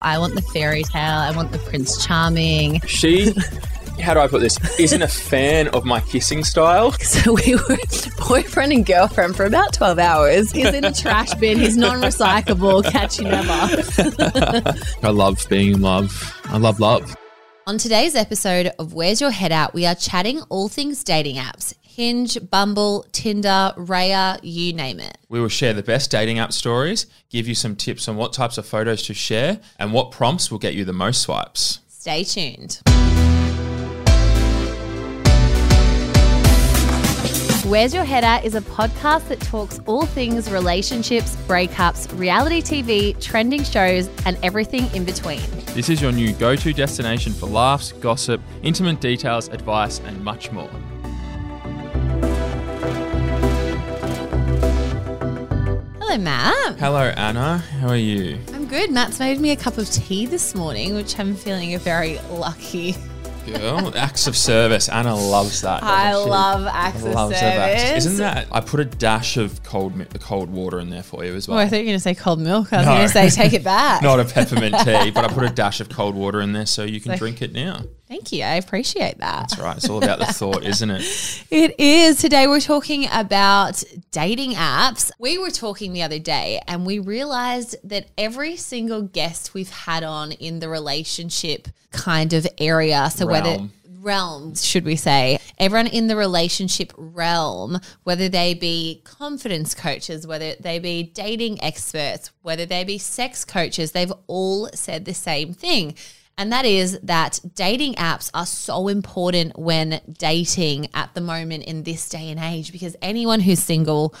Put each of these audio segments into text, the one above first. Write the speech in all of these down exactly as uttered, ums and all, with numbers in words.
I want the fairy tale. I want the Prince Charming. She, how do I put this, isn't a fan of my kissing style. So we were boyfriend and girlfriend for about twelve hours. He's in a trash bin. He's non-recyclable. Catch you never. I love being in love. I love love. On today's episode of Where's Your Head At, we are chatting all things dating apps. Hinge, Bumble, Tinder, Raya, you name it. We will share the best dating app stories, give you some tips on what types of photos to share, and what prompts will get you the most swipes. Stay tuned. Where's Your Head At is a podcast that talks all things relationships, breakups, reality T V, trending shows, and everything in between. This is your new go-to destination for laughs, gossip, intimate details, advice, and much more. Hello, Matt. Hello, Anna. How are you? I'm good. Matt's made me a cup of tea this morning, which I'm feeling a very lucky girl. Acts of service. Anna loves that. I love acts of service. Acts. Isn't that? I put a dash of cold cold water in there for you as well. Oh, I thought you were going to say cold milk. I was no. going to say take it back. Not a peppermint tea, but I put a dash of cold water in there so you can so, drink it now. Thank you. I appreciate that. That's right. It's all about the thought, isn't it? It is. Today we're talking about dating apps. We were talking the other day and we realized that every single guest we've had on in the relationship kind of area, so realm. whether realm, should we say, everyone in the relationship realm, whether they be confidence coaches, whether they be dating experts, whether they be sex coaches, they've all said the same thing. And that is that dating apps are so important when dating at the moment in this day and age, because anyone who's single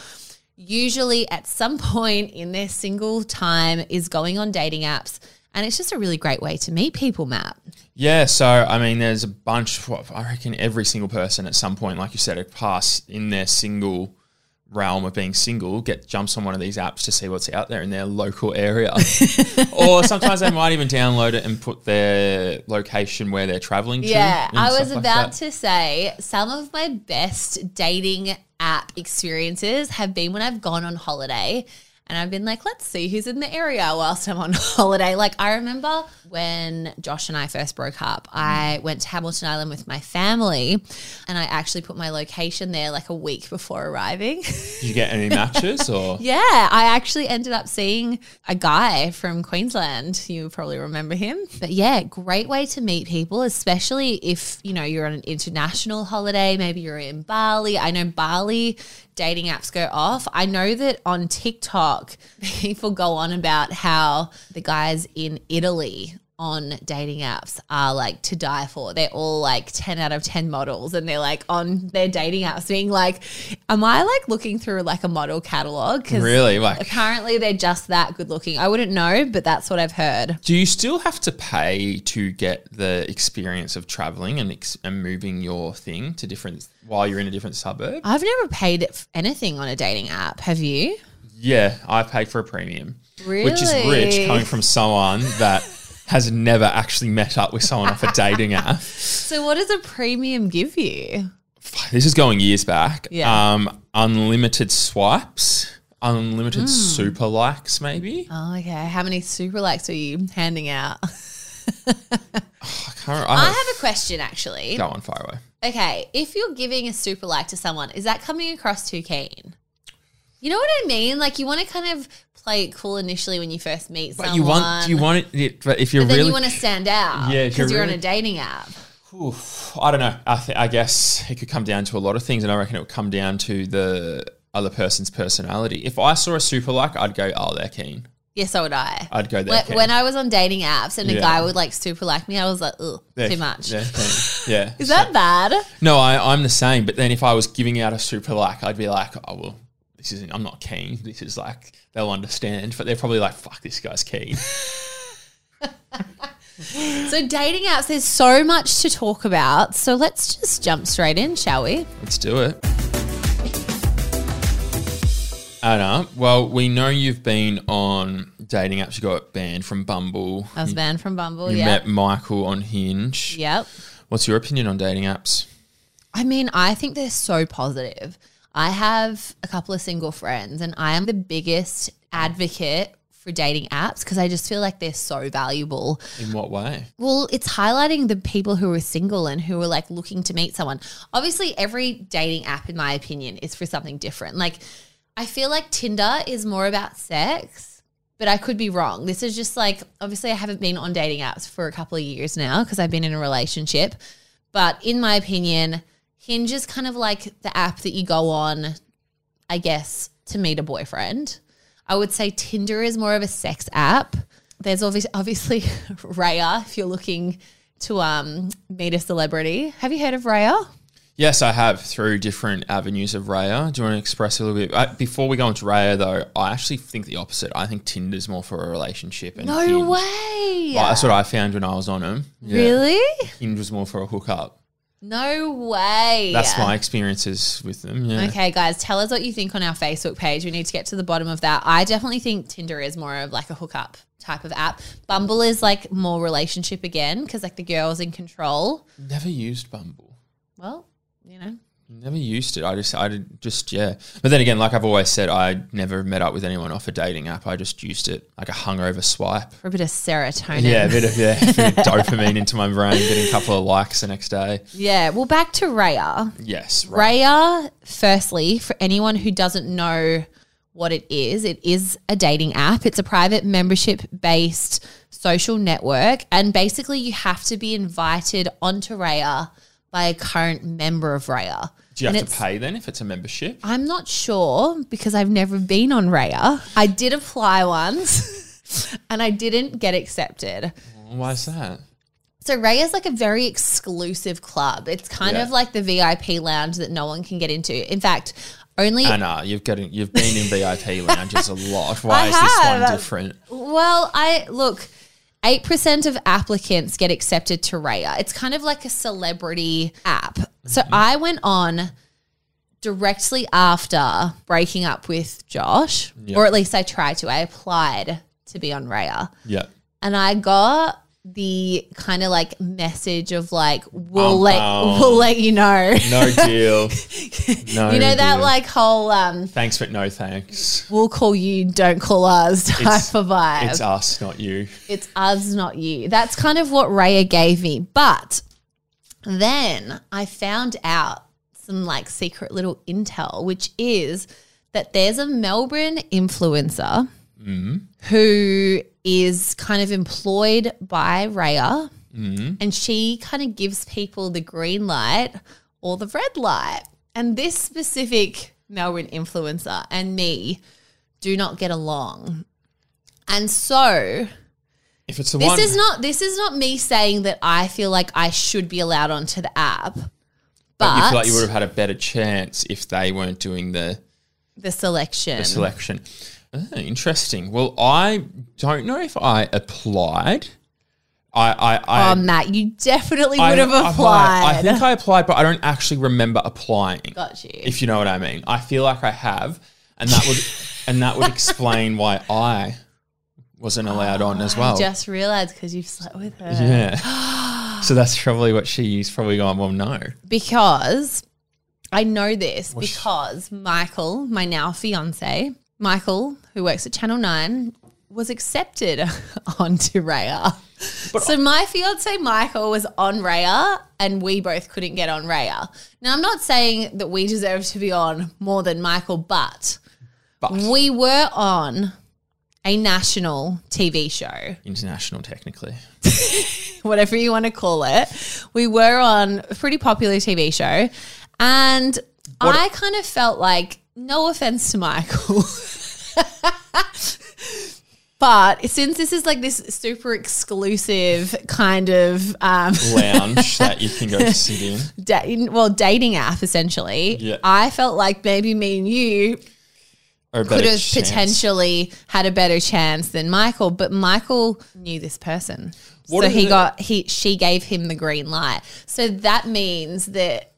usually at some point in their single time is going on dating apps, and it's just a really great way to meet people, Matt. Yeah, so, I mean, there's a bunch, I reckon every single person at some point, like you said, a pass in their single realm of being single get jumps on one of these apps to see what's out there in their local area. Or sometimes they might even download it and put their location where they're traveling to. Yeah, I was about like to say some of my best dating app experiences have been when I've gone on holiday and I've been like, let's see who's in the area whilst I'm on holiday. Like I remember when Josh and I first broke up, I went to Hamilton Island with my family and I actually put my location there like a week before arriving. Did you get any matches or? Yeah, I actually ended up seeing a guy from Queensland. You probably remember him. But yeah, great way to meet people, especially if, you know, you're on an international holiday, maybe you're in Bali. I know Bali dating apps go off. I know that on TikTok, people go on about how the guys in Italy on dating apps are like to die for. They're all like ten out of ten models and they're like on their dating apps being like, am I like looking through like a model catalog? Because really? Like, apparently they're just that good looking. I wouldn't know, but that's what I've heard. Do you still have to pay to get the experience of traveling and, ex- and moving your thing to different while you're in a different suburb? I've never paid anything on a dating app. Have you? Yeah, I paid for a premium. Really? Which is rich coming from someone that has never actually met up with someone off a dating app. So what does a premium give you? This is going years back. Yeah. Um, unlimited swipes, unlimited mm. super likes maybe. Oh, okay. How many super likes are you handing out? oh, I, can't, I, I have a question actually. Go on, fire away. Okay. If you're giving a super like to someone, is that coming across too keen? You know what I mean? Like you want to kind of – like cool initially when you first meet but someone. But you want, you want it, but if you're but then really. you want to stand out because yeah, you're, you're really, on a dating app. Oof, I don't know. I, th- I guess it could come down to a lot of things and I reckon it would come down to the other person's personality. If I saw a super like, I'd go, oh, they're keen. Yeah, so would I. I'd go there. When, when I was on dating apps and a yeah. guy would like super like me, I was like, ugh, they're, too much. Yeah. Is so, that bad? No, I, I'm the same. But then if I was giving out a super like, I'd be like, oh, well, this isn't, I'm not keen. This is like, they'll understand, but they're probably like, fuck, this guy's keen. So dating apps, there's so much to talk about. So let's just jump straight in, shall we? Let's do it. Anna, well, we know you've been on dating apps. You got banned from Bumble. I was banned from Bumble, yeah. You met Michael on Hinge. Yep. What's your opinion on dating apps? I mean, I think they're so positive. I have a couple of single friends and I am the biggest advocate for dating apps because I just feel like they're so valuable. In what way? Well, it's highlighting the people who are single and who are like looking to meet someone. Obviously, every dating app, in my opinion, is for something different. Like, I feel like Tinder is more about sex, but I could be wrong. This is just like, obviously I haven't been on dating apps for a couple of years now because I've been in a relationship. But in my opinion, Hinge is kind of like the app that you go on, I guess, to meet a boyfriend. I would say Tinder is more of a sex app. There's obviously, obviously Raya if you're looking to um, meet a celebrity. Have you heard of Raya? Yes, I have, through different avenues of Raya. Do you want to express a little bit? I, before we go into Raya, though, I actually think the opposite. I think Tinder's more for a relationship. And no Hinge. way. Well, that's what I found when I was on them. Yeah. Really? Hinge was more for a hookup. No way. That's my experiences with them. Yeah. Okay, guys, tell us what you think on our Facebook page. We need to get to the bottom of that. I definitely think Tinder is more of like a hookup type of app. Bumble is like more relationship again because like the girl's in control. Never used Bumble. Well, you know, never used it. I just, I did just, yeah. But then again, like I've always said, I never met up with anyone off a dating app. I just used it like a hungover swipe. For a bit of serotonin. Yeah, a bit of, yeah, a bit of dopamine into my brain, getting a couple of likes the next day. Yeah. Well, back to Raya. Yes. Right. Raya, firstly, for anyone who doesn't know what it is, it is a dating app. It's a private membership-based social network. And basically you have to be invited onto Raya by a current member of Raya. Do you and have to pay then if it's a membership? I'm not sure because I've never been on Raya. I did apply once and I didn't get accepted. Why is that? So Raya's like a very exclusive club. It's kind yeah. of like the V I P lounge that no one can get into. In fact, only Anna, you've got you've been in V I P lounges a lot. Why I is have. this one different? Well, I look eight percent of applicants get accepted to Raya. It's kind of like a celebrity app. So mm-hmm. I went on directly after breaking up with Josh, yep. or at least I tried to. I applied to be on Raya. Yeah. And I got the kind of like message of like, we'll, um, let, um, we'll let you know. No deal. No You know that deal. Like whole um, thanks but no thanks. We'll call you, don't call us type it's, of vibe. It's us, not you. It's us, not you. That's kind of what Raya gave me. But then I found out some like secret little intel, which is that there's a Melbourne influencer mm-hmm. who is kind of employed by Raya mm-hmm. and she kind of gives people the green light or the red light. And this specific Melbourne influencer and me do not get along. And so if it's the this one. is not this is not me saying that I feel like I should be allowed onto the app. But, but you feel like you would have had a better chance if they weren't doing the the selection. The selection. Oh, interesting. Well, I don't know if I applied. I, I, I Oh, Matt, you definitely I, would have applied. applied. I think I applied, but I don't actually remember applying. Got you. If you know what I mean. I feel like I have, and that would and that would explain why I wasn't allowed oh, on as well. I just realised because you've slept with her. Yeah. So that's probably what she's probably going, well, no. Because I know this well, because she- Michael, my now fiancé, Michael, who works at Channel nine, was accepted onto Raya. But so my fiancé Michael was on Raya and we both couldn't get on Raya. Now, I'm not saying that we deserve to be on more than Michael, but, but. we were on a national T V show. International, technically. Whatever you want to call it. We were on a pretty popular T V show and what I a- kind of felt like, no offense to Michael, but since this is like this super exclusive kind of um, lounge that you can go to sit in, da- well, dating app essentially, yeah. I felt like maybe me and you could have chance. potentially had a better chance than Michael, but Michael knew this person, what so he the- got he she gave him the green light. So that means that.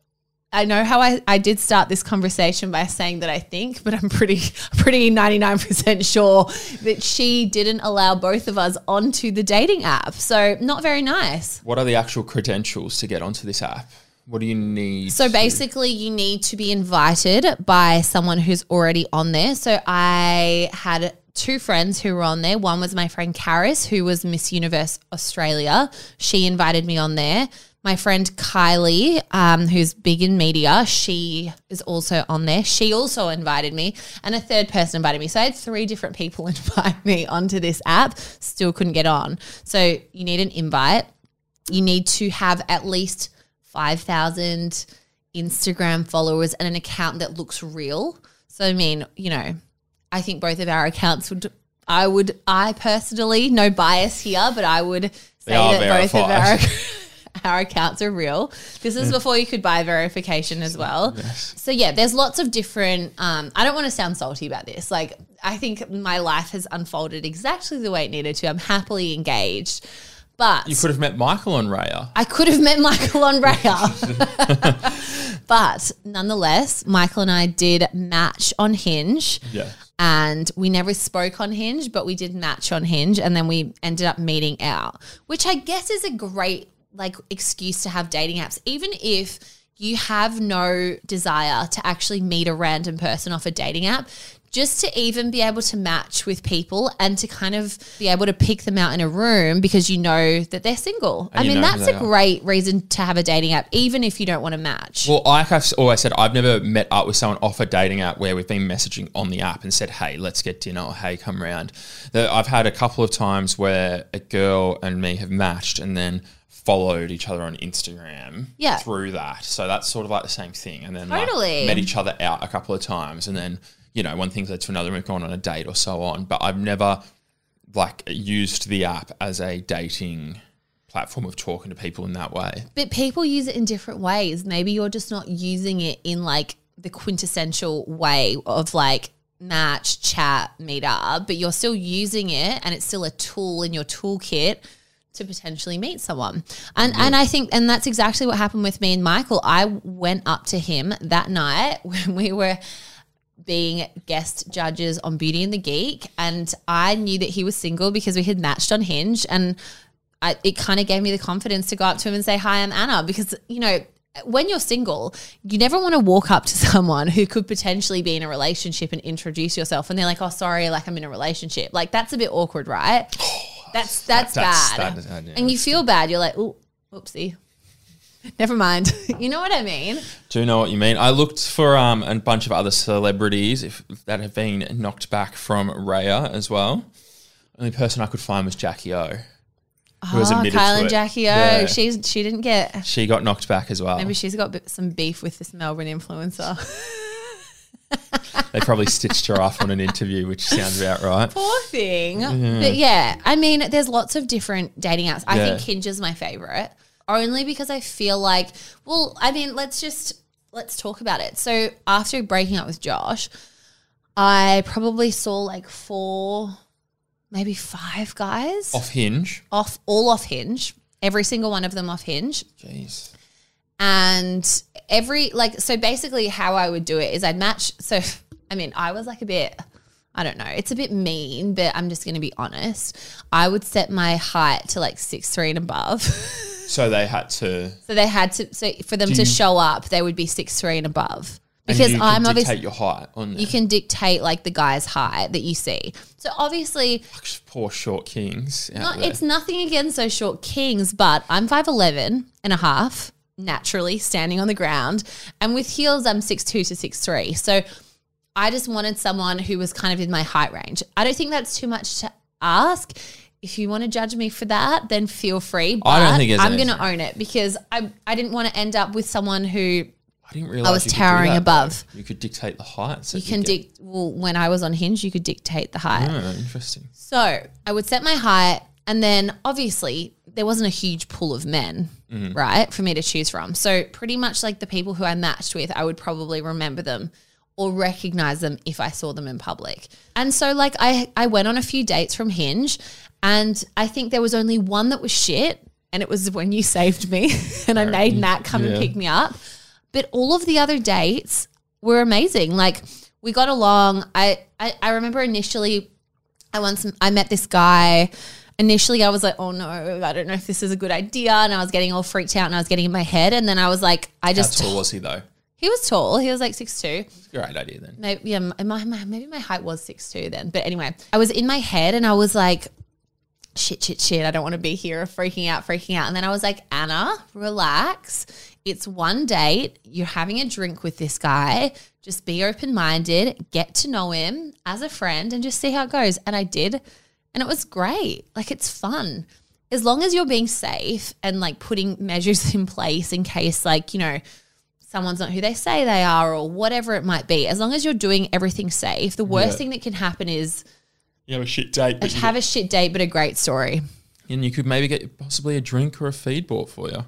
I know how I, I did start this conversation by saying that I think, but I'm pretty pretty ninety-nine percent sure that she didn't allow both of us onto the dating app. So not very nice. What are the actual credentials to get onto this app? What do you need? So basically you need to be invited by someone who's already on there. So I had two friends who were on there. One was my friend Karis, who was Miss Universe Australia. She invited me on there. My friend Kylie, um, who's big in media, she is also on there. She also invited me, and a third person invited me. So I had three different people invite me onto this app, still couldn't get on. So you need an invite. You need to have at least five thousand Instagram followers and an account that looks real. So, I mean, you know, I think both of our accounts would – I would – I personally, no bias here, but I would say that both of our – our accounts are real. This is before you could buy verification as well. Yes. So, yeah, there's lots of different um, – I don't want to sound salty about this. Like, I think my life has unfolded exactly the way it needed to. I'm happily engaged. But – you could have met Michael on Raya. I could have met Michael on Raya. But nonetheless, Michael and I did match on Hinge. Yeah. And we never spoke on Hinge, but we did match on Hinge, and then we ended up meeting out, which I guess is a great – like excuse to have dating apps, even if you have no desire to actually meet a random person off a dating app, just to even be able to match with people and to kind of be able to pick them out in a room because you know that they're single. And I mean, that's a great reason to have a dating app, even if you don't want to match. Well, like I've always said, I've never met up with someone off a dating app where we've been messaging on the app and said, hey, let's get dinner, or hey, come round. I've had a couple of times where a girl and me have matched and then followed each other on Instagram yeah. through that. So that's sort of like the same thing. And then totally. Like met each other out a couple of times, and then, you know, one thing led to another, we've gone on a date or so on. But I've never like used the app as a dating platform of talking to people in that way. But people use it in different ways. Maybe you're just not using it in like the quintessential way of like match, chat, meet up, but you're still using it and it's still a tool in your toolkit to potentially meet someone. And yeah. and I think, and that's exactly what happened with me and Michael. I went up to him that night when we were being guest judges on Beauty and the Geek, and I knew that he was single because we had matched on Hinge, and I, it kind of gave me the confidence to go up to him and say, hi, I'm Anna, because, you know, when you're single, you never want to walk up to someone who could potentially be in a relationship and introduce yourself, and they're like, oh, sorry, like I'm in a relationship. Like that's a bit awkward, right? That's that's, that's bad. That's, that, yeah, and you feel bad. You're like, oh, whoopsie. Never mind. You know what I mean? Do you know what you mean? I looked for um, a bunch of other celebrities if, that have been knocked back from Raya as well. The only person I could find was Jackie O. Who was admitted oh, Kylie to and Jackie O. Yeah. She's, she didn't get... She got knocked back as well. Maybe she's got some beef with this Melbourne influencer. They probably stitched her off on an interview, which sounds about right. Poor thing. Yeah. But yeah, I mean, there's lots of different dating apps. I yeah. think Hinge is my favourite, only because I feel like, well, I mean, let's just, let's talk about it. So after breaking up with Josh, I probably saw like four, maybe five guys. Off Hinge? Off, all off Hinge. Every single one of them off Hinge. Jeez. And every, like, so basically how I would do it is I'd match. So, I mean, I was like a bit, I don't know, it's a bit mean, but I'm just going to be honest. I would set my height to like six three and above. So they had to. So they had to, so for them to you, show up, they would be six three and above. Because and you I'm can dictate obviously, your height on there. You can dictate like the guy's height that you see. So obviously, poor short kings. Out not, there. It's nothing against those short kings, but I'm five eleven and a half. Naturally standing on the ground, and with heels I'm six two to six three, so I just wanted someone who was kind of in my height range. I don't think that's too much to ask. If you want to judge me for that, then feel free, but I don't think I'm going to own it because I I didn't want to end up with someone who I didn't realize I was towering above. You could dictate the heights. You can dic- well, when I was on Hinge, you could dictate the height. Oh, interesting. So I would set my height, and then obviously there wasn't a huge pool of men, mm-hmm. right, for me to choose from. So pretty much like the people who I matched with, I would probably remember them or recognize them if I saw them in public. And so like I, I went on a few dates from Hinge, and I think there was only one that was shit, and it was when you saved me and I made Nat come yeah. and pick me up. But all of the other dates were amazing. Like we got along. I, I, I remember initially I once I met this guy. Initially I was like, oh no, I don't know if this is a good idea, and I was getting all freaked out and I was getting in my head, and then I was like, I just – How tall was he though? He was tall. He was like six foot two. That's a great idea then. Maybe, yeah, my, my, maybe my height was six foot two then. But anyway, I was in my head and I was like, shit, shit, shit. I don't want to be here freaking out, freaking out. And then I was like, Anna, relax. It's one date. You're having a drink with this guy. Just be open-minded. Get to know him as a friend and just see how it goes. And I did. And it was great. Like, it's fun. As long as you're being safe and like putting measures in place in case like, you know, someone's not who they say they are or whatever it might be. As long as you're doing everything safe, the worst yeah. thing that can happen is you have a shit date. But have a shit date but a great story. And you could maybe get possibly a drink or a feed bought for you.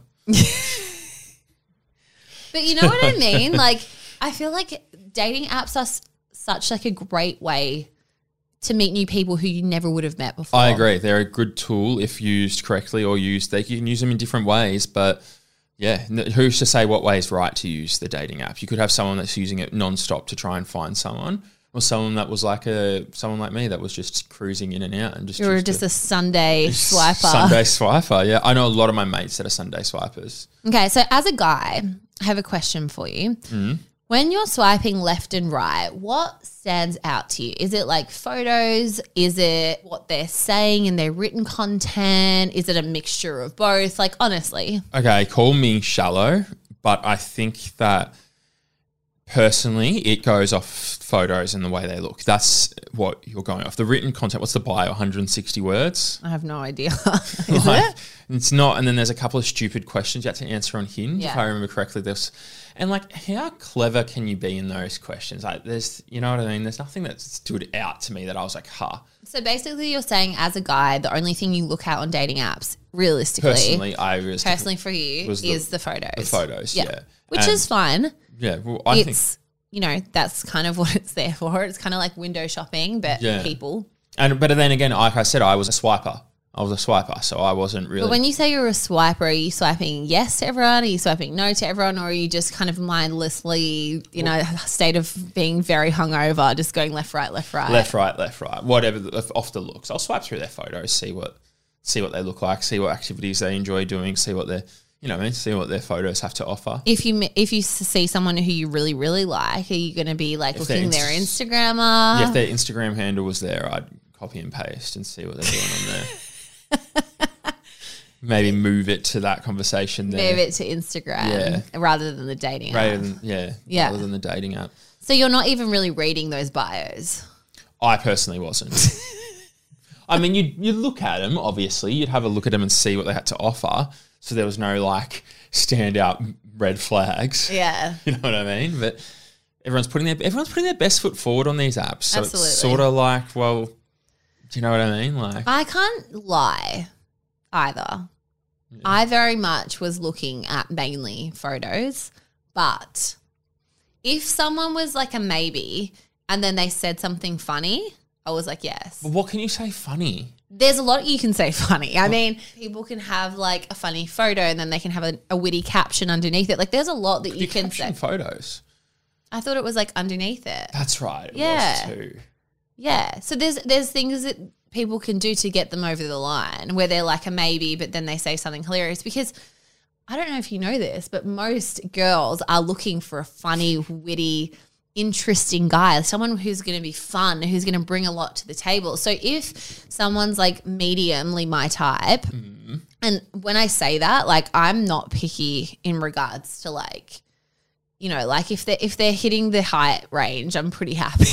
But you know what I mean? Like, I feel like dating apps are such like a great way to meet new people who you never would have met before. I agree. They're a good tool if used correctly or used. They, you can use them in different ways, but yeah, who's to say what way is right to use the dating app? You could have someone that's using it nonstop to try and find someone, or someone that was like a someone like me that was just cruising in and out and just. You were just a Sunday swiper. Sunday swiper, yeah. I know a lot of my mates that are Sunday swipers. Okay, so as a guy, I have a question for you. Mm-hmm. When you're swiping left and right, what stands out to you? Is it like photos? Is it what they're saying in their written content? Is it a mixture of both? Like, honestly. Okay, call me shallow, but I think that personally it goes off photos and the way they look. That's what you're going off. The written content, what's the bio, one hundred sixty words? I have no idea. Is like, it? It's not. And then there's a couple of stupid questions you had to answer on Hinge, yeah. if I remember correctly. There's And, like, how clever can you be in those questions? Like, there's, you know what I mean? There's nothing that stood out to me that I was like, huh. So, basically, you're saying as a guy, the only thing you look at on dating apps, realistically, personally, I realistically personally for you, is the, the photos. The photos, yeah. yeah. Which and is fine. Yeah. Well, I it's, think, you know, that's kind of what it's there for. It's kind of like window shopping, but yeah. people. And But then again, like I said, I was a swiper. I was a swiper, so I wasn't really... But when you say you're a swiper, are you swiping yes to everyone? Are you swiping no to everyone? Or are you just kind of mindlessly, you well, know, state of being very hungover, just going left, right, left, right? Left, right, left, right, whatever, off the looks. I'll swipe through their photos, see what see what they look like, see what activities they enjoy doing, see what their, you know what I mean, see what their photos have to offer. If you if you see someone who you really, really like, are you going to be like if looking their, Inst- their Instagrammer? Yeah, if their Instagram handle was there, I'd copy and paste and see what they're doing on there. Maybe move it to that conversation there. Move it to Instagram yeah. rather than the dating rather app. Than, yeah, yeah, rather than the dating app. So you're not even really reading those bios? I personally wasn't. I mean, you'd, you'd look at them, obviously. You'd have a look at them and see what they had to offer. So there was no, like, standout red flags. Yeah. You know what I mean? But everyone's putting their, everyone's putting their best foot forward on these apps. So Absolutely. It's sort of like, well... Do you know what I mean? Like, I can't lie either. Yeah. I very much was looking at mainly photos, but if someone was like a maybe and then they said something funny, I was like, yes. But what can you say funny? There's a lot you can say funny. I what? mean, people can have like a funny photo and then they can have a, a witty caption underneath it. Like there's a lot that Could you, you can say. Photos? I thought it was like underneath it. That's right. It yeah. was too. Yeah, so there's there's things that people can do to get them over the line where they're like a maybe but then they say something hilarious because I don't know if you know this, but most girls are looking for a funny, witty, interesting guy, someone who's going to be fun, who's going to bring a lot to the table. So if someone's like mediumly my type, mm. and when I say that, like I'm not picky in regards to like, you know, like if they're, if they're hitting the height range, I'm pretty happy.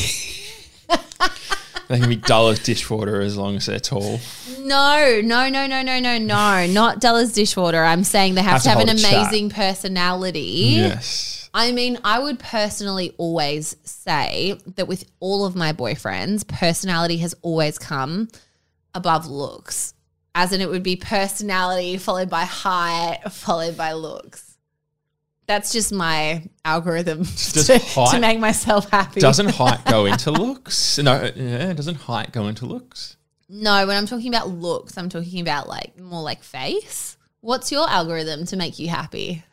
They can be dull as dishwater as long as they're tall. No, no, no, no, no, no, no. Not dull as dishwater. I'm saying they have, have to have an amazing chat. personality. Yes. I mean, I would personally always say that with all of my boyfriends, personality has always come above looks. As in it would be personality followed by height followed by looks. That's just my algorithm to, height, to make myself happy. Doesn't height go into looks? No, yeah, doesn't height go into looks? No, when I'm talking about looks, I'm talking about like more like face. What's your algorithm to make you happy?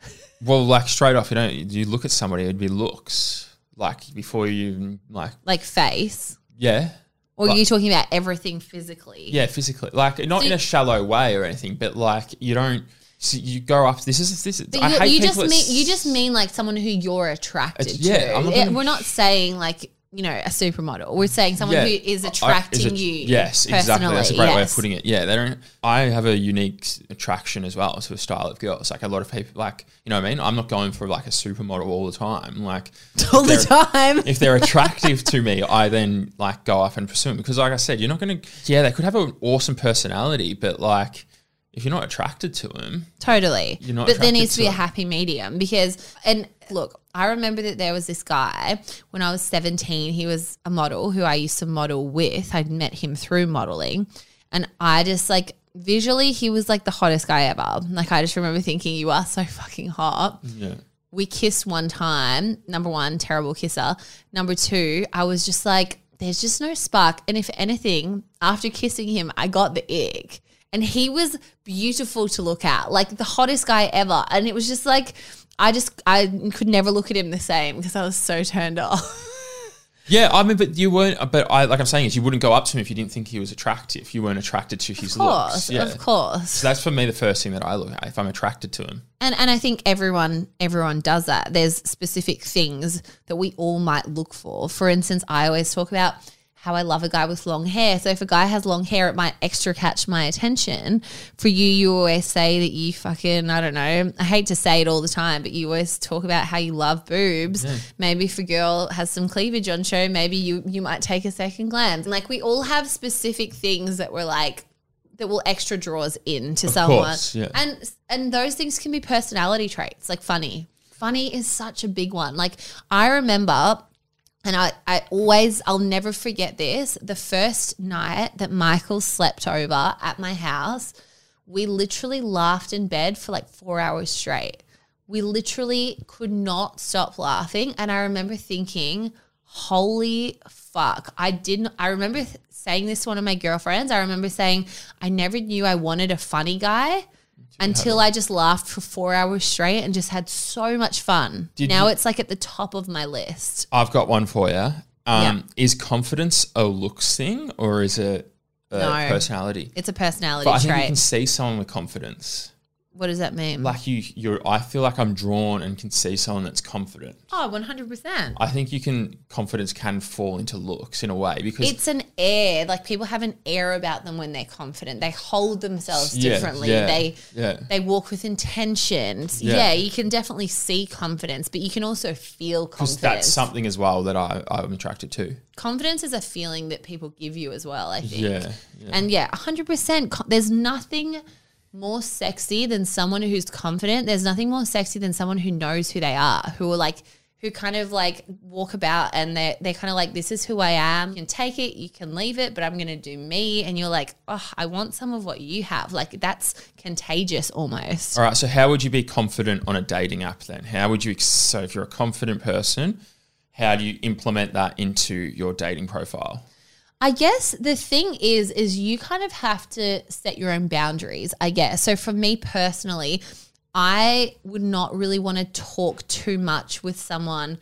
Well, like straight off, you don't you look at somebody, it'd be looks. Like before you like like face. Yeah. Or like, are you talking about everything physically? Yeah, physically. Like not so in a shallow way or anything, but like you don't So you go up. This is this. Is, I you, hate you just mean you just mean like someone who you're attracted it's, to. Yeah, I'm not it, we're not saying like you know a supermodel. We're saying someone yeah, who is attracting I, is a, you. Yes, personally. Exactly. That's a great yes. way of putting it. Yeah, they don't. I have a unique attraction as well to a style of girls. Like a lot of people, like you know what I mean. I'm not going for like a supermodel all the time. Like all the time. If they're attractive to me, I then like go up and pursue them because, like I said, you're not going to. Yeah, they could have an awesome personality, but like. If you're not attracted to him. Totally. You're not but there needs to be him. a happy medium because, and look, I remember that there was this guy when I was seventeen, he was a model who I used to model with. I'd met him through modeling and I just like visually he was like the hottest guy ever. Like I just remember thinking you are so fucking hot. Yeah. We kissed one time. Number one, terrible kisser. Number two, I was just like, there's just no spark. And if anything, after kissing him, I got the ick. And he was beautiful to look at, like the hottest guy ever. And it was just like, I just, I could never look at him the same because I was so turned off. Yeah, I mean, but you weren't, but I, like I'm saying is you wouldn't go up to him if you didn't think he was attractive. You weren't attracted to his course, looks. Yeah. Of course. So that's for me the first thing that I look at, if I'm attracted to him. And and I think everyone everyone does that. There's specific things that we all might look for. For instance, I always talk about how I love a guy with long hair. So if a guy has long hair, it might extra catch my attention. For you, you always say that you fucking, I don't know, I hate to say it all the time, but you always talk about how you love boobs. Yeah. Maybe if a girl has some cleavage on show, maybe you you might take a second glance. Like we all have specific things that we're like, that will extra draw us in to of someone. Course, yeah. And and those things can be personality traits, like funny. Funny is such a big one. Like I remember... And I, I always, I'll never forget this. The first night that Michael slept over at my house, we literally laughed in bed for like four hours straight. We literally could not stop laughing. And I remember thinking, holy fuck. I didn't, I remember th- saying this to one of my girlfriends. I remember saying, I never knew I wanted a funny guy. Until I just laughed for four hours straight and just had so much fun. Did now you, it's like at the top of my list. I've got one for you. Um, yeah. Is confidence a looks thing or is it a no, personality? It's a personality but I trait. I think you can see someone with confidence. What does that mean? Like you, you're. I feel like I'm drawn and can see someone that's confident. Oh, one hundred percent. I think you can. Confidence can fall into looks in a way because it's an air. Like people have an air about them when they're confident. They hold themselves yeah, differently. Yeah, they yeah. they walk with intention. Yeah. yeah, you can definitely see confidence, but you can also feel confidence. Because that's something as well that I I'm attracted to. Confidence is a feeling that people give you as well. I think. Yeah, yeah. And yeah, one hundred percent. There's nothing more sexy than someone who's confident. There's nothing more sexy than someone who knows who they are, who are like, who kind of like walk about and they're, they're kind of like, this is who I am. You can take it, you can leave it, but I'm going to do me. And you're like, oh, I want some of what you have. Like that's contagious almost. All right. So how would you be confident on a dating app then? How would you, so if you're a confident person, how do you implement that into your dating profile? I guess the thing is, is you kind of have to set your own boundaries, I guess. So for me personally, I would not really want to talk too much with someone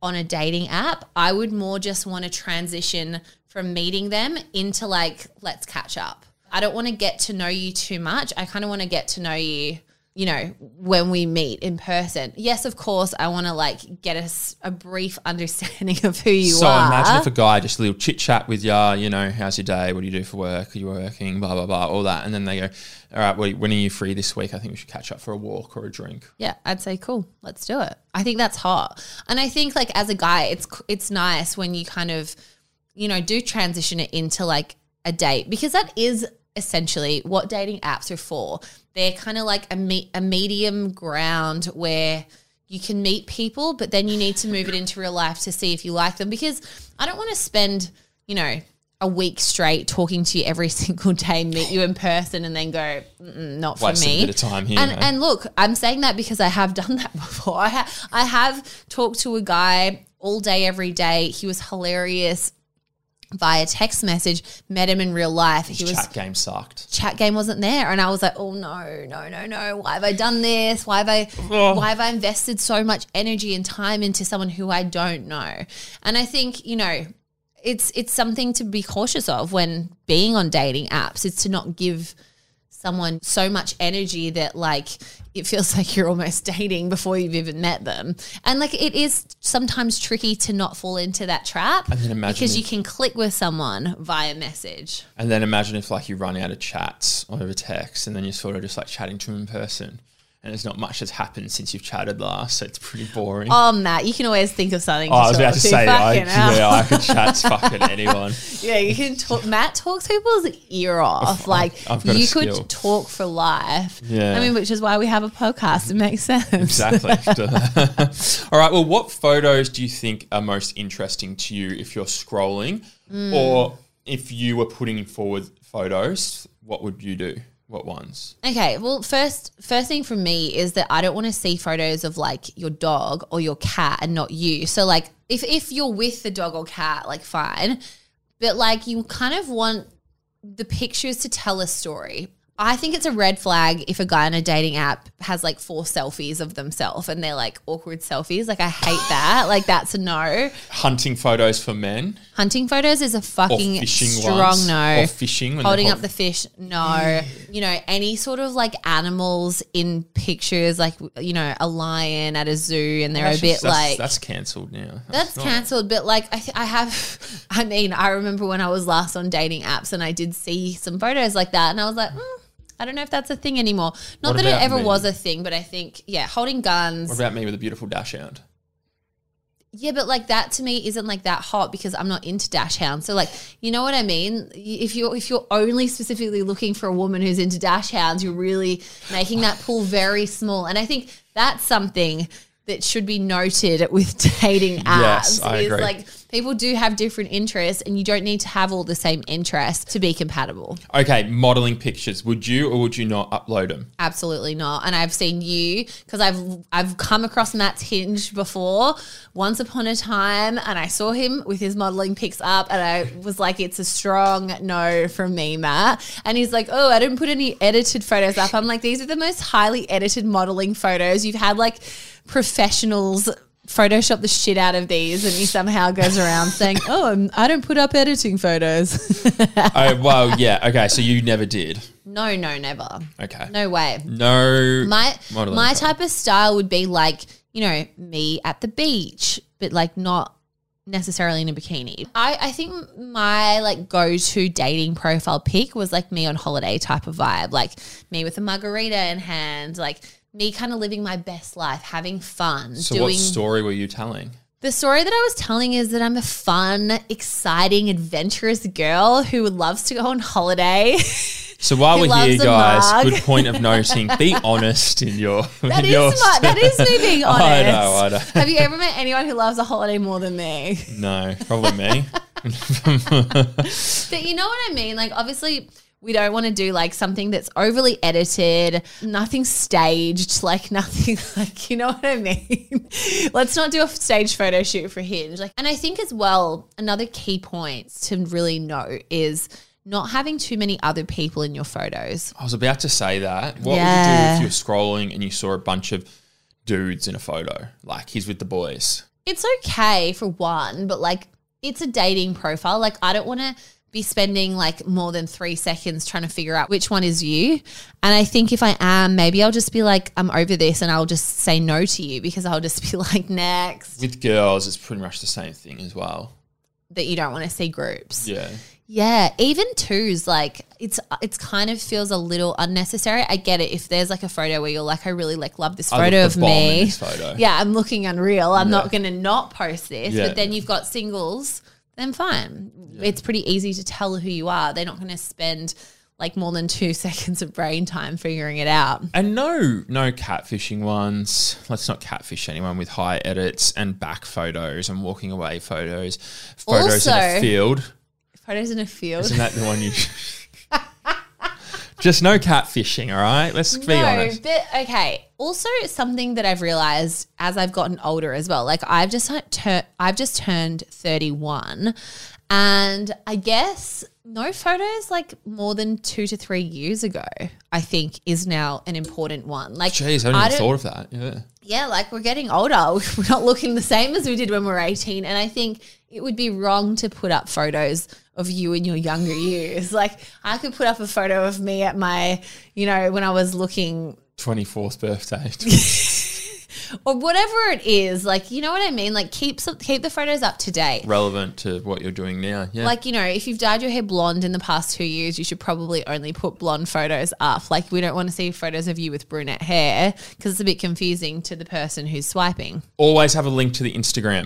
on a dating app. I would more just want to transition from meeting them into like, let's catch up. I don't want to get to know you too much. I kind of want to get to know you, you know, when we meet in person. Yes, of course, I want to like get us a, a brief understanding of who you so are. So imagine if a guy just a little chit chat with you, you know, how's your day? What do you do for work? Are you working? Blah, blah, blah, all that. And then they go, all right, well, when are you free this week? I think we should catch up for a walk or a drink. Yeah, I'd say, cool, let's do it. I think that's hot. And I think like as a guy, it's it's nice when you kind of, you know, do transition it into like a date because that is essentially what dating apps are for. They're kind of like a, me- a medium ground where you can meet people, but then you need to move it into real life to see if you like them because I don't want to spend, you know, a week straight talking to you every single day, meet you in person and then go, mm-mm, not for me. A bit of time here, and, and look, I'm saying that because I have done that before. I, ha- I have talked to a guy all day, every day. He was hilarious. Via text message, met him in real life. His he was, chat game sucked. Chat game wasn't there. And I was like, oh, no, no, no, no. Why have I done this? Why have I oh. why have I invested so much energy and time into someone who I don't know? And I think, you know, it's it's something to be cautious of when being on dating apps. It's to not give someone so much energy that like it feels like you're almost dating before you've even met them. And like it is sometimes tricky to not fall into that trap, and then imagine because if, you can click with someone via message. And then imagine if like you run out of chats or over text and then you're sort of just like chatting to them in person. And there's not much that's happened since you've chatted last, so it's pretty boring. Oh, Matt, you can always think of something. Oh, to I was about to, to say, I, yeah, I could chat to fucking anyone. Yeah, you can talk. Matt talks people's ear off. I've, like I've got you a could skill. Talk for life. Yeah, I mean, which is why we have a podcast. It makes sense. Exactly. All right. Well, what photos do you think are most interesting to you if you're scrolling, mm. or if you were putting forward photos? What would you do? What ones? Okay, well, first first thing from me is that I don't want to see photos of like your dog or your cat and not you. So like if, if you're with the dog or cat, like fine. But like you kind of want the pictures to tell a story. I think it's a red flag if a guy on a dating app has like four selfies of themselves and they're like awkward selfies. Like I hate that. Like that's a no. Hunting photos for men. Hunting photos is a fucking strong ones. No. Or fishing. When holding up the fish. No. You know, any sort of like animals in pictures, like, you know, a lion at a zoo and they're that's a bit just, that's, like. That's cancelled now. That's, that's cancelled. But like I, th- I have, I mean, I remember when I was last on dating apps and I did see some photos like that and I was like, mm. I don't know if that's a thing anymore. Not that it ever me? was a thing, but I think, yeah, holding guns. What about me with a beautiful dash hound? Yeah, but like that to me isn't like that hot because I'm not into dash hounds. So like, you know what I mean? If you're if you're only specifically looking for a woman who's into dash hounds, you're really making that pool very small. And I think that's something that should be noted with dating apps. Yes, I agree. Like people do have different interests and you don't need to have all the same interests to be compatible. Okay, modeling pictures. Would you or would you not upload them? Absolutely not. And I've seen you because I've I've come across Matt's Hinge before once upon a time and I saw him with his modeling pics up and I was like, it's a strong no from me, Matt. And he's like, oh, I didn't put any edited photos up. I'm like, these are the most highly edited modeling photos. You've had like professionals Photoshop the shit out of these and he somehow goes around saying, oh, I'm, I don't put up editing photos. Oh, well, yeah. Okay, so you never did? No, no, never. Okay. No way. No. My, my type of style would be like, you know, me at the beach, but like not necessarily in a bikini. I, I think my like go-to dating profile pic was like me on holiday type of vibe, like me with a margarita in hand, like me kind of living my best life, having fun. So doing what story were you telling? The story that I was telling is that I'm a fun, exciting, adventurous girl who loves to go on holiday. So while we're here, guys, good point of noting, be honest in your That in is your my, that is me being honest. I know, I know. Have you ever met anyone who loves a holiday more than me? No, probably me. But you know what I mean? Like obviously – we don't want to do like something that's overly edited, nothing staged, like nothing like, you know what I mean? Let's not do a staged photo shoot for Hinge. Like, and I think as well, another key point to really note is not having too many other people in your photos. I was about to say that. What yeah. would you do if you're scrolling and you saw a bunch of dudes in a photo? Like he's with the boys. It's okay for one, but like it's a dating profile. Like I don't want to be spending like more than three seconds trying to figure out which one is you. And I think if I am, maybe I'll just be like, I'm over this and I'll just say no to you because I'll just be like, next. With girls, it's pretty much the same thing as well. That you don't want to see groups. Yeah. Yeah. Even twos, like it's it's kind of feels a little unnecessary. I get it. If there's like a photo where you're like, I really like love this photo of me. This photo. Yeah, I'm looking unreal. I'm yeah. not going to not post this. Yeah. But then you've got singles. Then fine. Yeah. It's pretty easy to tell who you are. They're not going to spend like more than two seconds of brain time figuring it out. And no, no catfishing ones. Let's not catfish anyone with high edits and back photos and walking away photos. Photos also, in a field. Photos in a field. Isn't that the one you – just no catfishing, all right? Let's no, be honest. But okay. Also something that I've realized as I've gotten older as well, like I've just tur- I've just turned thirty-one and I guess no photos like more than two to three years ago I think is now an important one. Like, jeez, I hadn't even thought of that. Yeah, yeah, like we're getting older. We're not looking the same as we did when we were eighteen and I think it would be wrong to put up photos of you in your younger years. Like, I could put up a photo of me at my, you know, when I was looking twenty-fourth birthday. Or whatever it is, like, you know what I mean? Like, keep some, keep the photos up to date. Relevant to what you're doing now, yeah. Like, you know, if you've dyed your hair blonde in the past two years, you should probably only put blonde photos up. Like, we don't want to see photos of you with brunette hair because it's a bit confusing to the person who's swiping. Always have a link to the Instagram.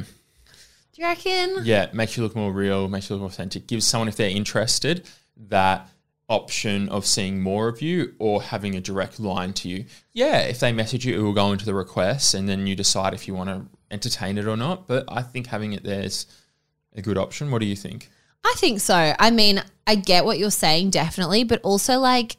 Do you reckon? Yeah, makes you look more real, makes you look more authentic. Gives someone, if they're interested, that option of seeing more of you or having a direct line to you. Yeah, if they message you, it will go into the requests and then you decide if you want to entertain it or not. But I think having it there is a good option. What do you think? I think so. I mean, I get what you're saying, definitely, but also, like,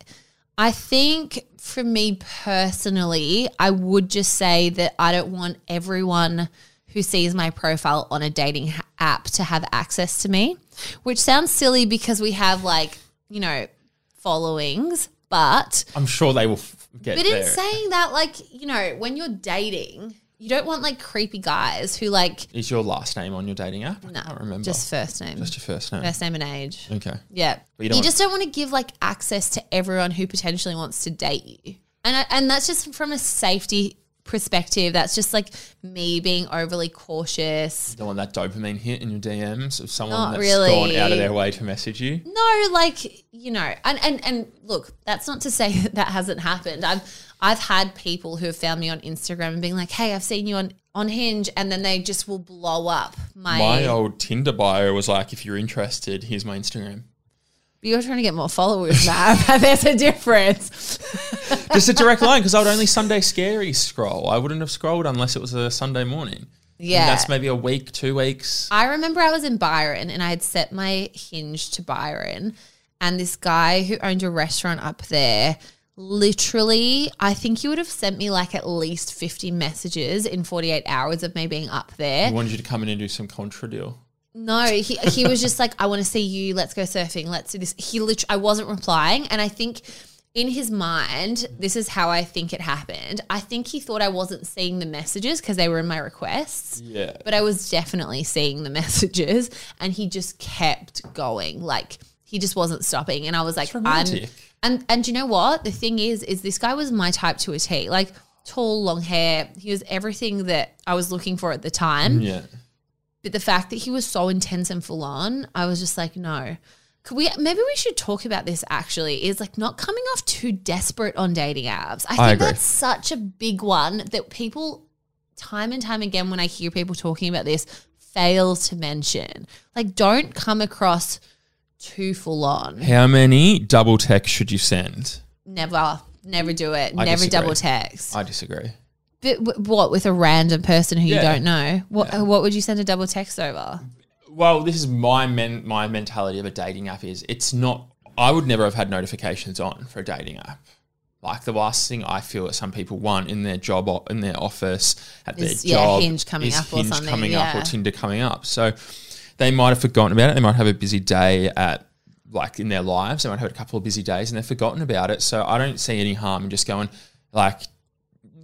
I think for me personally, I would just say that I don't want everyone who sees my profile on a dating app to have access to me, which sounds silly because we have, like, you know, followings, but I'm sure they will get there. But in saying that, like, you know, when you're dating, you don't want, like, creepy guys who, like... Is your last name on your dating app? No. I can't remember. Just first name. Just your first name. First name and age. Okay. Yeah. But you don't you just don't want to give, like, access to everyone who potentially wants to date you. And I, and that's just from a safety perspective. That's just, like, me being overly cautious. You don't want that dopamine hit in your D Ms of someone not that's really gone out of their way to message you. No, like, you know, and, and, and look, that's not to say that, that hasn't happened. I've I've had people who have found me on Instagram and being like, hey, I've seen you on, on Hinge, and then they just will blow up my... My old Tinder bio was like, if you're interested, here's my Instagram. You're trying to get more followers now. There's a difference. Just a direct line, because I would only Sunday scary scroll. I wouldn't have scrolled unless it was a Sunday morning. Yeah. And that's maybe a week, two weeks. I remember I was in Byron and I had set my Hinge to Byron, and this guy who owned a restaurant up there, literally, I think he would have sent me like at least fifty messages in forty-eight hours of me being up there. He wanted you to come in and do some contra deal. No, he he was just like, I want to see you. Let's go surfing. Let's do this. He literally, I wasn't replying. And I think in his mind, this is how I think it happened. I think he thought I wasn't seeing the messages because they were in my requests. Yeah. But I was definitely seeing the messages, and he just kept going. Like, he just wasn't stopping. And I was like, I'm, and, and you know what? The thing is, is this guy was my type to a T. Like, tall, long hair. He was everything that I was looking for at the time. Yeah. But the fact that he was so intense and full on, I was just like, no. Could we? Maybe we should talk about this actually, is like not coming off too desperate on dating apps. I, I think agree. That's such a big one that people time and time again when I hear people talking about this fail to mention. Like, don't come across too full on. How many double texts should you send? Never. Never do it. I never disagree. Double text. I disagree. But what, with a random person who yeah. you don't know? What yeah. what would you send a double text over? Well, this is my men, my mentality of a dating app is it's not – I would never have had notifications on for a dating app. Like, the last thing I feel that some people want in their job or in their office at is, their yeah, job Hinge coming is up or Hinge something, coming yeah. up or Tinder coming up. So they might have forgotten about it. They might have a busy day at – like in their lives. They might have a couple of busy days and they've forgotten about it. So I don't see any harm in just going like –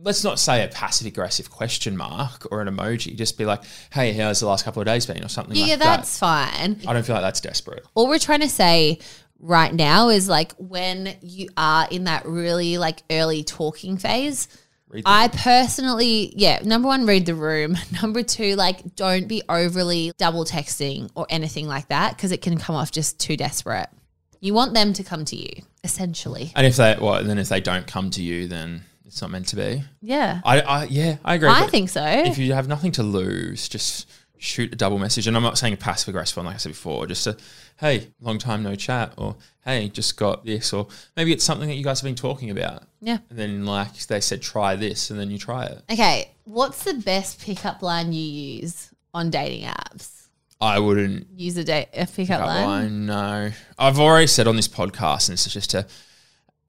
let's not say a passive-aggressive question mark or an emoji. Just be like, hey, how's the last couple of days been or something yeah, like that. Yeah, that's fine. I don't feel like that's desperate. All we're trying to say right now is like when you are in that really like early talking phase, I room. personally, yeah, number one, read the room. Number two, like don't be overly double texting or anything like that because it can come off just too desperate. You want them to come to you essentially. And if they well, then if they don't come to you, then – it's not meant to be. Yeah. I, I Yeah, I agree. I think so. If you have nothing to lose, just shoot a double message. And I'm not saying a passive aggressive one, like I said before. Just a, hey, long time no chat, or hey, just got this, or maybe it's something that you guys have been talking about. Yeah. And then like they said, try this, and then you try it. Okay. What's the best pickup line you use on dating apps? I wouldn't. Use a, da- a pickup, pickup line? line? No. I've already said on this podcast, and it's just a...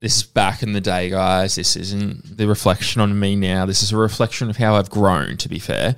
This is back in the day, guys. This isn't the reflection on me now. This is a reflection of how I've grown, to be fair.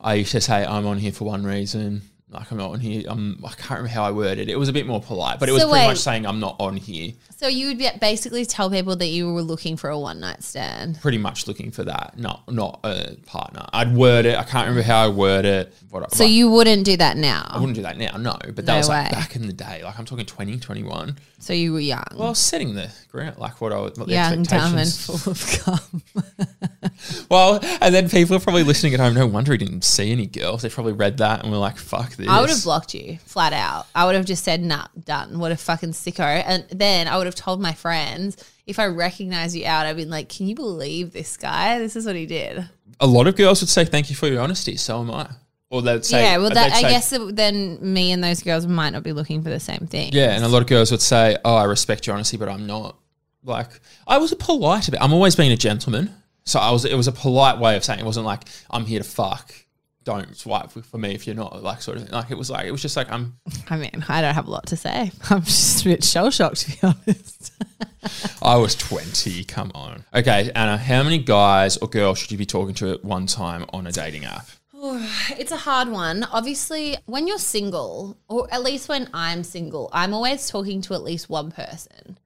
I used to say I'm on here for one reason. like, I'm not on here. I'm, I can't remember how I worded it. It was a bit more polite, but it so was pretty wait, much saying I'm not on here. So you would basically tell people that you were looking for a one-night stand. Pretty much looking for that, not not a partner. I'd word it. I can't remember how I word it. What, so like, you wouldn't do that now? I wouldn't do that now, no. But that no was like way. back in the day. Like I'm talking twenty, twenty-one. So you were young. Well, I was setting the ground, like what I was, what the young, expectations. Young, dumb and full of cum. Well, and then people are probably listening at home. No wonder he didn't see any girls. They probably read that and were like, fuck this. I would have blocked you flat out. I would have just said, nah, done. What a fucking sicko. And then I would have told my friends, if I recognize you out, I'd been like, can you believe this guy? This is what he did. A lot of girls would say, thank you for your honesty. So am I. Or they'd say, yeah, well, that, say, I guess then me and those girls might not be looking for the same thing. Yeah. And a lot of girls would say, oh, I respect your honesty, but I'm not. Like, I was a polite about it. I'm always being a gentleman. So I was, it was a polite way of saying it. It wasn't like, I'm here to fuck. Don't swipe for me if you're not, like, sort of thing. Like it was like it was just like I'm. I mean, I don't have a lot to say. I'm just a bit shell shocked, to be honest. I was twenty. Come on. Okay, Anna, how many guys or girls should you be talking to at one time on a dating app? It's a hard one. Obviously, when you're single, or at least when I'm single, I'm always talking to at least one person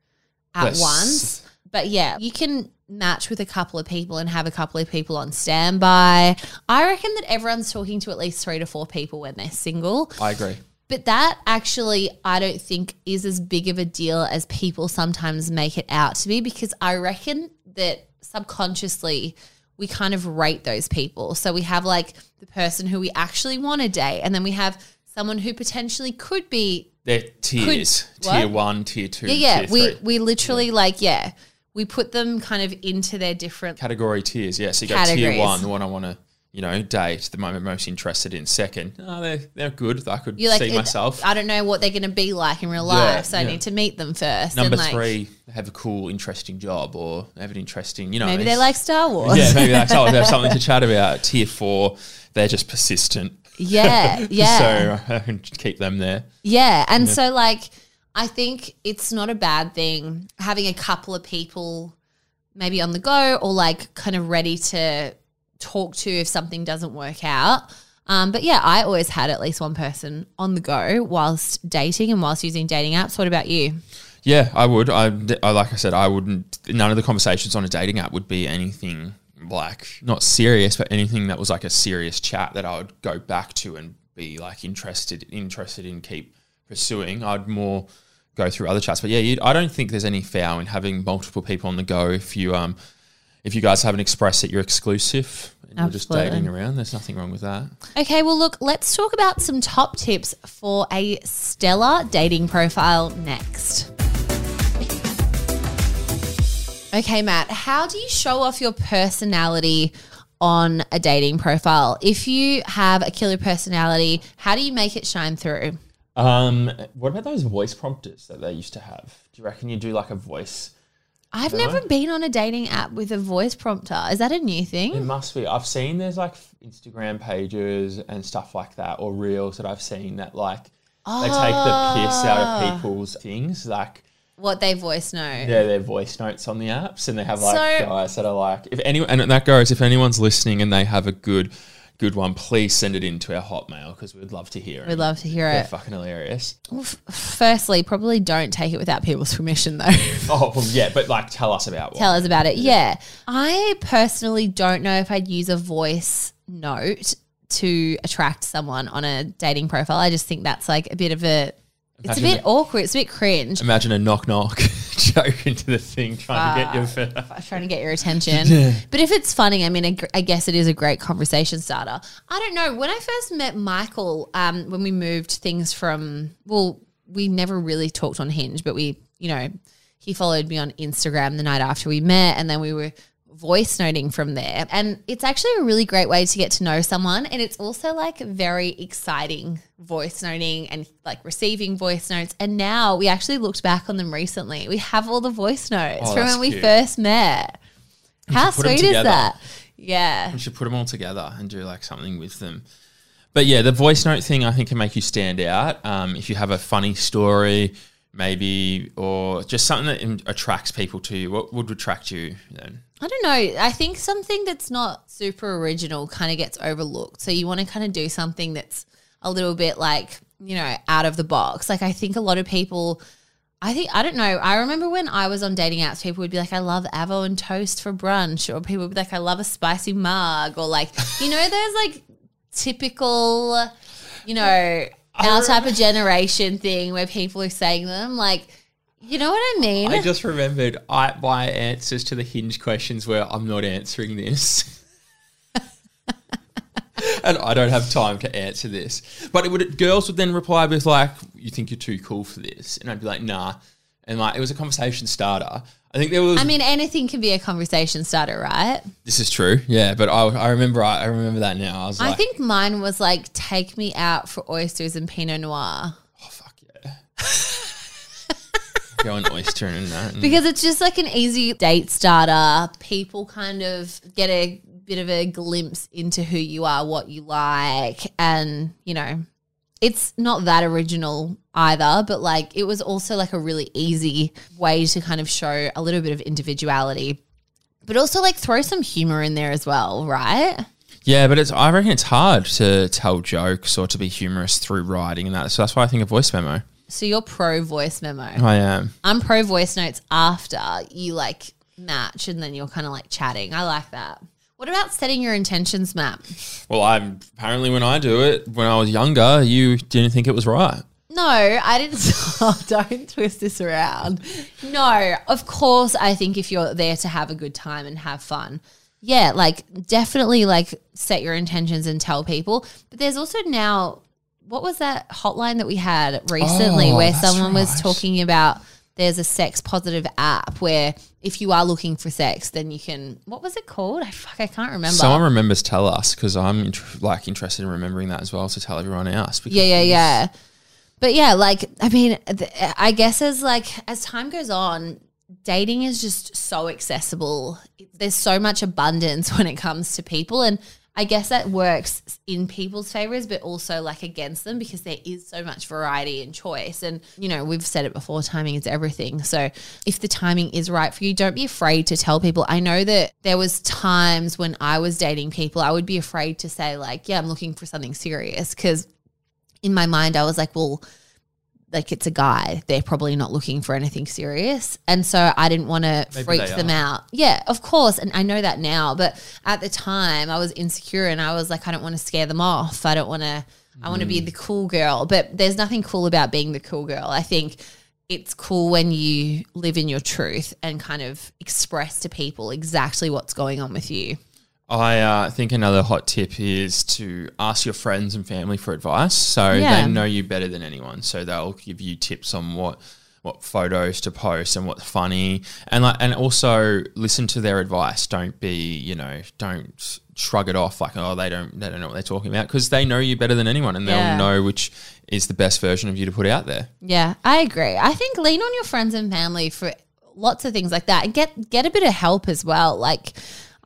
at Let's... once. But yeah, you can match with a couple of people and have a couple of people on standby. I reckon that everyone's talking to at least three to four people when they're single. I agree. But that actually I don't think is as big of a deal as people sometimes make it out to be, because I reckon that subconsciously we kind of rate those people. So we have like the person who we actually want to date, and then we have someone who potentially could be. They're tiers, could, tier one, tier two, yeah, yeah. tier three. We, we literally yeah. like, yeah. We put them kind of into their different category tiers. Yes, yeah. So you got tier one, the one I want to, you know, date, the one I'm most interested in. Second, oh, they're they're good. I could like, see myself. I don't know what they're going to be like in real life, yeah, so yeah. I need to meet them first. Number and like, three, they have a cool, interesting job, or they have an interesting, you know, maybe they like Star Wars. Yeah, maybe they like Star Wars. They have something to chat about. Tier four, they're just persistent. Yeah, yeah. So I can keep them there. Yeah, and yeah. so like. I think it's not a bad thing having a couple of people maybe on the go, or like kind of ready to talk to if something doesn't work out. Um, but yeah, I always had at least one person on the go whilst dating and whilst using dating apps. What about you? Yeah, I would. I, I like I said, I wouldn't. None of the conversations on a dating app would be anything like not serious, but anything that was like a serious chat that I would go back to and be like interested, interested in keep pursuing. I'd more go through other chats, but yeah, you, I don't think there's any foul in having multiple people on the go. If you um, if you guys haven't expressed that you're exclusive and Absolutely. You're just dating around, there's nothing wrong with that. Okay, well look, let's talk about some top tips for a stellar dating profile next. Okay, Matt, how do you show off your personality on a dating profile? If you have a killer personality, how do you make it shine through? Um, what about those voice prompters that they used to have? Do you reckon you do like a voice? I've demo? never been on a dating app with a voice prompter. Is that a new thing? It must be. I've seen there's like Instagram pages and stuff like that, or reels that I've seen that like oh. they take the piss out of people's things. Like what they voice note. Yeah, their voice notes on the apps, and they have like so, guys that are like, if anyone, and that goes, if anyone's listening and they have a good Good one. Please send it in to our Hotmail, because we'd love to hear it. We'd love to hear They're it. Fucking hilarious. Well, f firstly, probably don't take it without people's permission, though. Oh, well, yeah, but like tell us about what. Tell us about it, yeah. yeah. I personally don't know if I'd use a voice note to attract someone on a dating profile. I just think that's like a bit of a – it's a bit a, awkward. It's a bit cringe. Imagine a knock-knock joke into the thing trying uh, to get your trying to get your attention. Yeah. But if it's funny, I mean, I, I guess it is a great conversation starter. I don't know. When I first met Michael, um, when we moved things from, well, we never really talked on Hinge, but we, you know, he followed me on Instagram the night after we met, and then we were voice noting from there. And it's actually a really great way to get to know someone, and it's also like very exciting voice noting and like receiving voice notes. And now we actually looked back on them recently. We have all the voice notes oh, from when cute. we first met. We How sweet is that? Yeah. We should put them all together and do like something with them. But yeah, the voice note thing I think can make you stand out. Um, if you have a funny story maybe, or just something that attracts people to you, what would attract you then? I don't know. I think something that's not super original kind of gets overlooked. So you want to kind of do something that's a little bit like, you know, out of the box. Like I think a lot of people, I think, I don't know, I remember when I was on dating apps, people would be like, I love avocado and toast for brunch, or people would be like, I love a spicy mug, or like, you know, there's like typical, you know, our type of generation thing where people are saying them like, you know what I mean? I just remembered I, my answers to the Hinge questions were, I'm not answering this. And I don't have time to answer this. But it would girls would then reply with like, you think you're too cool for this? And I'd be like, nah. And like it was a conversation starter. I think there was I mean, anything can be a conversation starter, right? This is true. Yeah, but I, I remember I, I remember that now. I was I like, think mine was like, take me out for oysters and Pinot Noir. Oh fuck yeah. Go on oyster and that. And because it's just like an easy date starter. People kind of get a bit of a glimpse into who you are, what you like, and you know, it's not that original either, but like it was also like a really easy way to kind of show a little bit of individuality, but also like throw some humor in there as well, right? Yeah, but it's I reckon it's hard to tell jokes or to be humorous through writing and that, so that's why I think a voice memo. So you're pro voice memo. I am. I'm pro voice notes after you like match and then you're kind of like chatting. I like that. What about setting your intentions map? Well, I'm apparently when I do it, when I was younger, you didn't think it was right. No, I didn't. Oh, don't twist this around. No, of course I think if you're there to have a good time and have fun, yeah, like definitely like set your intentions and tell people. But there's also now, what was that hotline that we had recently oh, where someone right. was talking about there's a sex positive app where if you are looking for sex, then you can, what was it called? I fuck, I can't remember. Someone remembers, tell us, because I'm int- like interested in remembering that as well. So tell everyone else. Yeah, yeah, yeah. But yeah, like, I mean, th- I guess as like, as time goes on, dating is just so accessible. There's so much abundance when it comes to people. And I guess that works in people's favours but also like against them because there is so much variety and choice, and you know we've said it before, timing is everything. So if the timing is right for you, don't be afraid to tell people. I know that there was times when I was dating people I would be afraid to say like, yeah, I'm looking for something serious, because in my mind I was like, well, like it's a guy, they're probably not looking for anything serious. And so I didn't want to freak them out. Yeah, of course. And I know that now, but at the time I was insecure and I was like, I don't want to scare them off. I don't want to, mm. I want to be the cool girl, but there's nothing cool about being the cool girl. I think it's cool when you live in your truth and kind of express to people exactly what's going on with you. I uh, think another hot tip is to ask your friends and family for advice. So yeah. They know you better than anyone. So they'll give you tips on what, what photos to post and what's funny. And like, and also listen to their advice. Don't be, you know, don't shrug it off like, oh, they don't they don't know what they're talking about, because they know you better than anyone and yeah. They'll know which is the best version of you to put out there. Yeah, I agree. I think lean on your friends and family for lots of things like that, and get, get a bit of help as well. Like,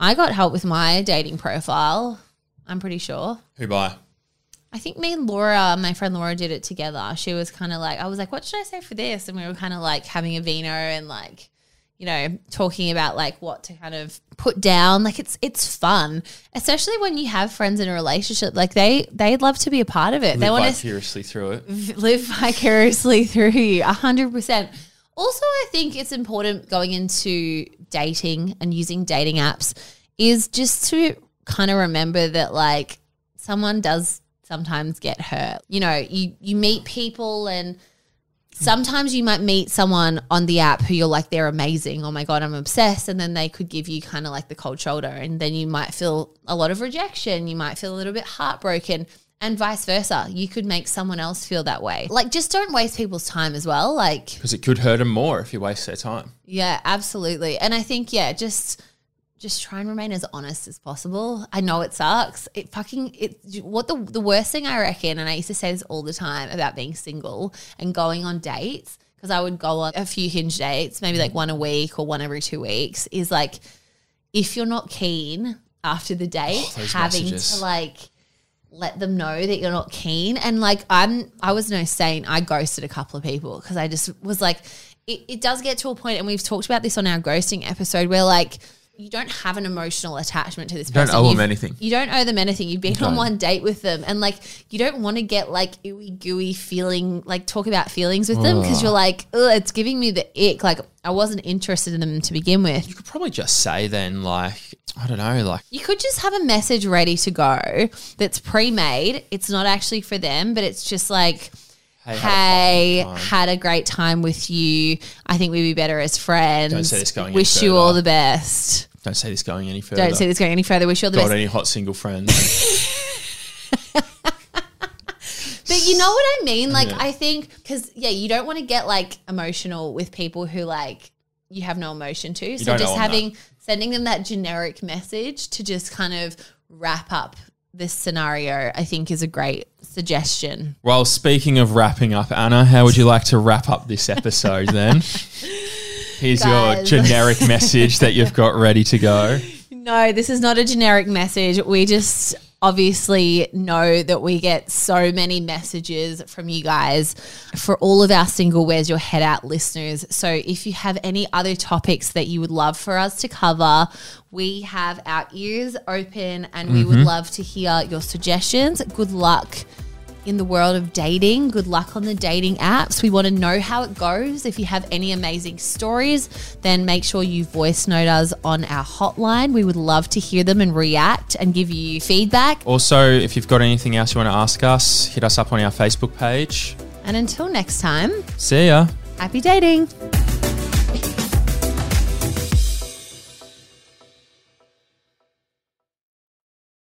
I got help with my dating profile, I'm pretty sure. Who by? I think me and Laura, my friend Laura, did it together. She was kind of like, I was like, what should I say for this? And we were kind of like having a vino and like, you know, talking about like what to kind of put down. Like it's it's fun, especially when you have friends in a relationship. Like they, they'd love to be a part of it. Live they want to vicariously through it. V- live vicariously through you, one hundred percent. Also, I think it's important going into dating and using dating apps is just to kind of remember that like someone does sometimes get hurt. You know, you, you meet people and sometimes you might meet someone on the app who you're like, they're amazing. Oh my God, I'm obsessed. And then they could give you kind of like the cold shoulder, and then you might feel a lot of rejection. You might feel a little bit heartbroken. And vice versa, you could make someone else feel that way. Like, just don't waste people's time as well. Like, because it could hurt them more if you waste their time. Yeah, absolutely. And I think, yeah, just just try and remain as honest as possible. I know it sucks. It fucking it. What the the worst thing I reckon, and I used to say this all the time about being single and going on dates, because I would go on a few Hinge dates, maybe like one a week or one every two weeks. Is like, if you're not keen after the date, oh, having messages. to like. let them know that you're not keen. And like I'm, I was no saint. I ghosted a couple of people because I just was like, it, it does get to a point, and we've talked about this on our ghosting episode, where like you don't have an emotional attachment to this person. You don't owe You've, them anything. You don't owe them anything. You've been no. on one date with them, and like you don't want to get like ooey gooey feeling, like talk about feelings with Ugh. them, because you're like, ugh, it's giving me the ick. Like I wasn't interested in them to begin with. You could probably just say then, like, I don't know, like you could just have a message ready to go that's pre-made. It's not actually for them, but it's just like, hey, hey, had a, had a great time with you. I think we'd be better as friends. Don't say this going Wish any further. you all the best. Don't say this going any further. Don't say this going any further. Wish you all the Got best. Got any hot single friends? But you know what I mean? Like, yeah. I think, because, yeah, you don't want to get, like, emotional with people who, like, you have no emotion to. You so just having, sending them that generic message to just kind of wrap up this scenario, I think, is a great suggestion. Well, speaking of wrapping up, Anna, how would you like to wrap up this episode then? Here's Guys. your generic message that you've got ready to go. No, this is not a generic message. We just obviously know that we get so many messages from you guys for all of our single Where's Your Head At listeners. So if you have any other topics that you would love for us to cover, we have our ears open and mm-hmm. we would love to hear your suggestions. Good luck in the world of dating. Good luck on the dating apps. We want to know how it goes. If you have any amazing stories, then make sure you voice note us on our hotline. We would love to hear them and react and give you feedback. Also, if you've got anything else you want to ask us, hit us up on our Facebook page. And until next time, see ya. Happy dating.